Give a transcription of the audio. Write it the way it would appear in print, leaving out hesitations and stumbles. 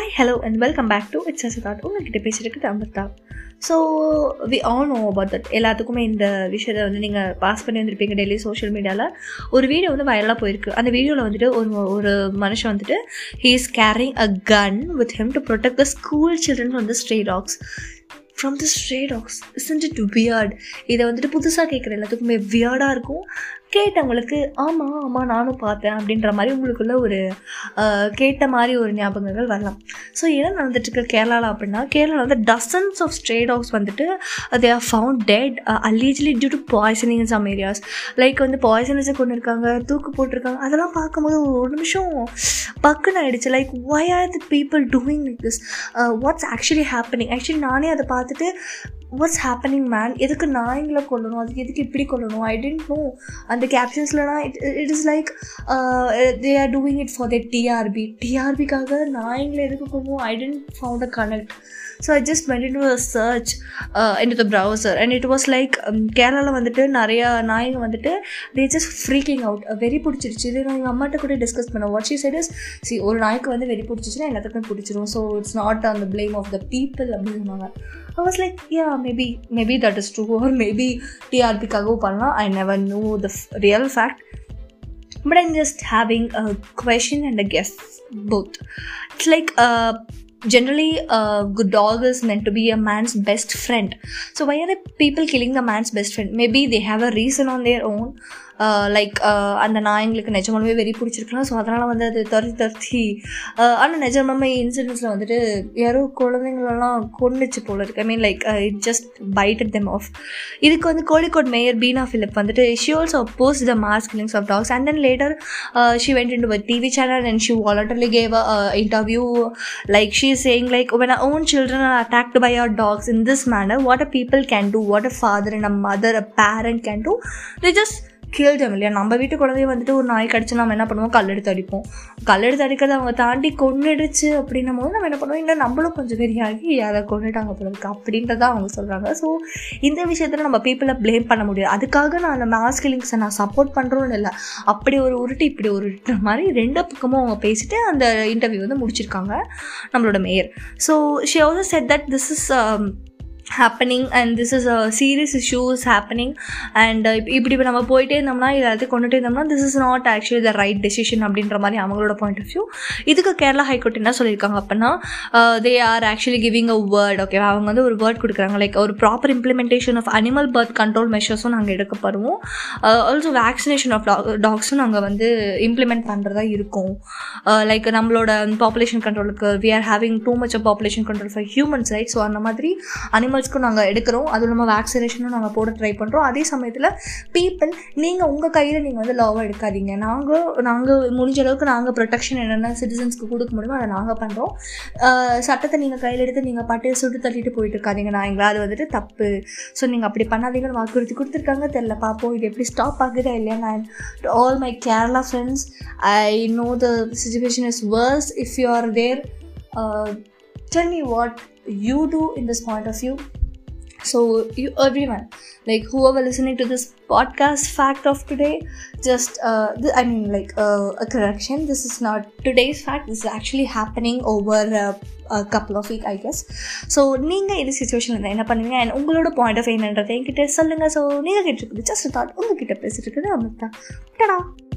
Hi hello and welcome back to it's அஸ்தாட். உங்கள்கிட்ட பேசியிருக்குது Amrita. So we all know about that. எல்லாத்துக்குமே இந்த விஷயத்தை வந்து நீங்கள் பாஸ் பண்ணி வந்துருப்பீங்க. டெய்லி சோஷியல் மீடியாவில் ஒரு வீடியோ வந்து வைரலாக போயிருக்கு. அந்த வீடியோவில் வந்துட்டு ஒரு மனுஷன் வந்துட்டு he is carrying a gun with him to protect the school children from the stray dogs Isn't it weird? இதை வந்துட்டு புதுசாக கேட்குற எல்லாத்துக்குமே வியர்டாக இருக்கும். கேட்டவங்களுக்கு ஆமாம் ஆமாம் நானும் பார்த்தேன் அப்படின்ற மாதிரி உங்களுக்குள்ள ஒரு கேட்ட மாதிரி ஒரு ஞாபகங்கள் வரலாம். ஸோ ஏன்னா நடந்துட்டுருக்க கேரளாவில் அப்படின்னா கேரளாவில் வந்து டசன்ஸ் ஆஃப் ஸ்ட்ரே டாக்ஸ் வந்துட்டு they are found dead allegedly due to poisoning in some areas. Like வந்து பாய்சனஸை கொண்டு இருக்காங்க, தூக்கு போட்டிருக்காங்க. அதெல்லாம் பார்க்கும்போது ஒரு நிமிஷம் பக்குன்னு ஆகிடுச்சு. Like why are the people doing like this? What's actually happening? Actually நானே அதை பார்த்துட்டு வாட்ஸ் ஹேப்பனிங் மேன், எதுக்கு நான் எங்களை கொல்லணும், அதுக்கு எதுக்கு இப்படி கொல்லணும், ஐ டென்ட் நோ. அந்த கேப்ஷன்ஸ்லாம் it is like they are doing it for the டிஆர்பிக்காக நான் எங்களை எதுக்கு கொள்ளணும். I tent found a connect. So I just went into a search into the browser and it was like கேரளாவில் வந்துட்டு நிறையா நாய்ங்க வந்துட்டு they just freaking out. வெறி பிடிச்சிருச்சு. இது நான் எங்கள் அம்மாட்ட கூட டிஸ்கஸ் பண்ணேன். வாட் ஷி சைட் இஸ் ஒரு நாய்க்கு வந்து வெறி பிடிச்சிச்சுன்னா எல்லாத்துக்குமே பிடிச்சிரும். So it's not on the blame of the people அப்படின்னு சொன்னாங்க. I was like, yeah, maybe that is true or maybe TRP-kaga panna. I never knew the real fact. But I'm just having a question and a guess both. It's like generally a dog is meant to be a man's best friend. So why are the people killing the man's best friend? Maybe they have a reason on their own. Like அந்த நாய்ங்களுக்கு நிஜமாலுமே வெறி பிடிச்சிருக்கலாம். So அதனால் வந்து அது துரத்தி ஆனால் நிஜமாலுமே இன்சிடென்ட்ஸில் வந்துட்டு யாரோ குழந்தைங்களெல்லாம் கொண்டுச்சு போல இருக்கு. I mean like it just பைட்டட் them off. இதுக்கு வந்து கோழிக்கோட் மேயர் பீனா ஃபிலிப் வந்துட்டு she also oppose the mass killings of dogs and then later she went into a TV channel and she voluntarily gave a interview. Like she is saying like when our own children are attacked by our dogs in this manner, what a people can do, what a father and a mother, a parent can do, they just கீழ் ஜம் இல்லையா. நம்ம வீட்டு குழந்தைய வந்துட்டு ஒரு நாய் கடிச்சு நம்ம என்ன பண்ணுவோம், கல்லெடுத்து அடிப்போம். கல்லெடுத்து அடிக்கிறது அவங்க தாண்டி கொண்டுடுச்சு அப்படின்னும் போது நம்ம என்ன பண்ணுவோம், இல்லை நம்மளும் கொஞ்சம் பெரியாகி அதை கொண்டுட்டாங்க போகிறதுக்கு அப்படின்றதான் அவங்க சொல்கிறாங்க. ஸோ இந்த விஷயத்தில் நம்ம பீப்புளை ப்ளேம் பண்ண முடியாது. அதுக்காக நான் அந்த மாஸ் கில்லிங்ஸை நான் சப்போர்ட் பண்ணுறோன்னு இல்லை. அப்படி ஒரு உருட்டு இப்படி ஒரு உருட்டுற மாதிரி ரெண்டு பக்கமும் அவங்க பேசிட்டு அந்த இன்டர்வியூ வந்து முடிச்சிருக்காங்க நம்மளோட mayor. So she also said that this is happening and this is a serious issue is happening and இப்படி இப்போ நம்ம போயிட்டே இருந்தோம்னா எல்லாத்தையும் கொண்டுட்டே இருந்தோம்னா this is not actually the right decision அப்படின்ற மாதிரி அவங்களோட பாயிண்ட் ஆஃப் வியூ. இதுக்கு கேரளா ஹைகோர்ட் என்ன சொல்லியிருக்காங்க அப்படின்னா they are actually giving a word. Okay, அவங்க வந்து ஒரு வேர்ட் கொடுக்குறாங்க. லைக் ஒரு proper implementation of animal birth control மெஷர்ஸும் நாங்கள் எடுக்கப்படுவோம். ஆல்சோ வேக்சினேஷன் ஆஃப் டாக்ஸும் நாங்கள் வந்து இம்ப்ளிமெண்ட் பண்ணுறதா இருக்கும். லைக் நம்மளோட பாப்புலேஷன் கண்ட்ரோலுக்கு we are having too much of population control for humans, right? So அந்த மாதிரி அனிமல் நாங்கள் எடுக்கிறோம். அதுவும் இல்லாமல் வேக்சினேஷனும் நாங்கள் போட ட்ரை பண்ணுறோம். அதே சமயத்தில் பீப்புள் நீங்கள் உங்கள் கையில் நீங்கள் வந்து லாவாக எடுக்காதீங்க. நாங்கள் முடிஞ்ச அளவுக்கு நாங்கள் ப்ரொடெக்ஷன் என்னென்ன சிட்டிசன்ஸ்க்கு கொடுக்க முடியுமோ அதை நாங்கள் பண்ணுறோம். சட்டத்தை நீங்கள் கையில் எடுத்து நீங்கள் பாட்டு சுட்டு தள்ளிட்டு போயிட்டு இருக்காதிங்க நாய்ங்களா, அது வந்துட்டு தப்பு. ஸோ நீங்கள் அப்படி பண்ணாதீங்கன்னு வாக்குறுதி கொடுத்துருக்காங்க. தெரில பார்ப்போம் இது எப்படி ஸ்டாப் ஆகுதா இல்லையா. நான் to all my Kerala friends, I know the situation is worse. If you are there, tell me what you do in this point of view. So you everyone, like whoever listening to this podcast fact of today, just a correction, this is not today's fact, this is actually happening over a couple of weeks I guess. So நீங்கள் இது சுச்சுவேஷனில் என்ன பண்ணுவீங்க and உங்களோட point of என்னன்றதை என்கிட்ட சொல்லுங்கள். So நீங்கள் கேட்டிருக்குது just thought, உங்ககிட்ட பேசிட்டு இருக்குது அமிர்தா.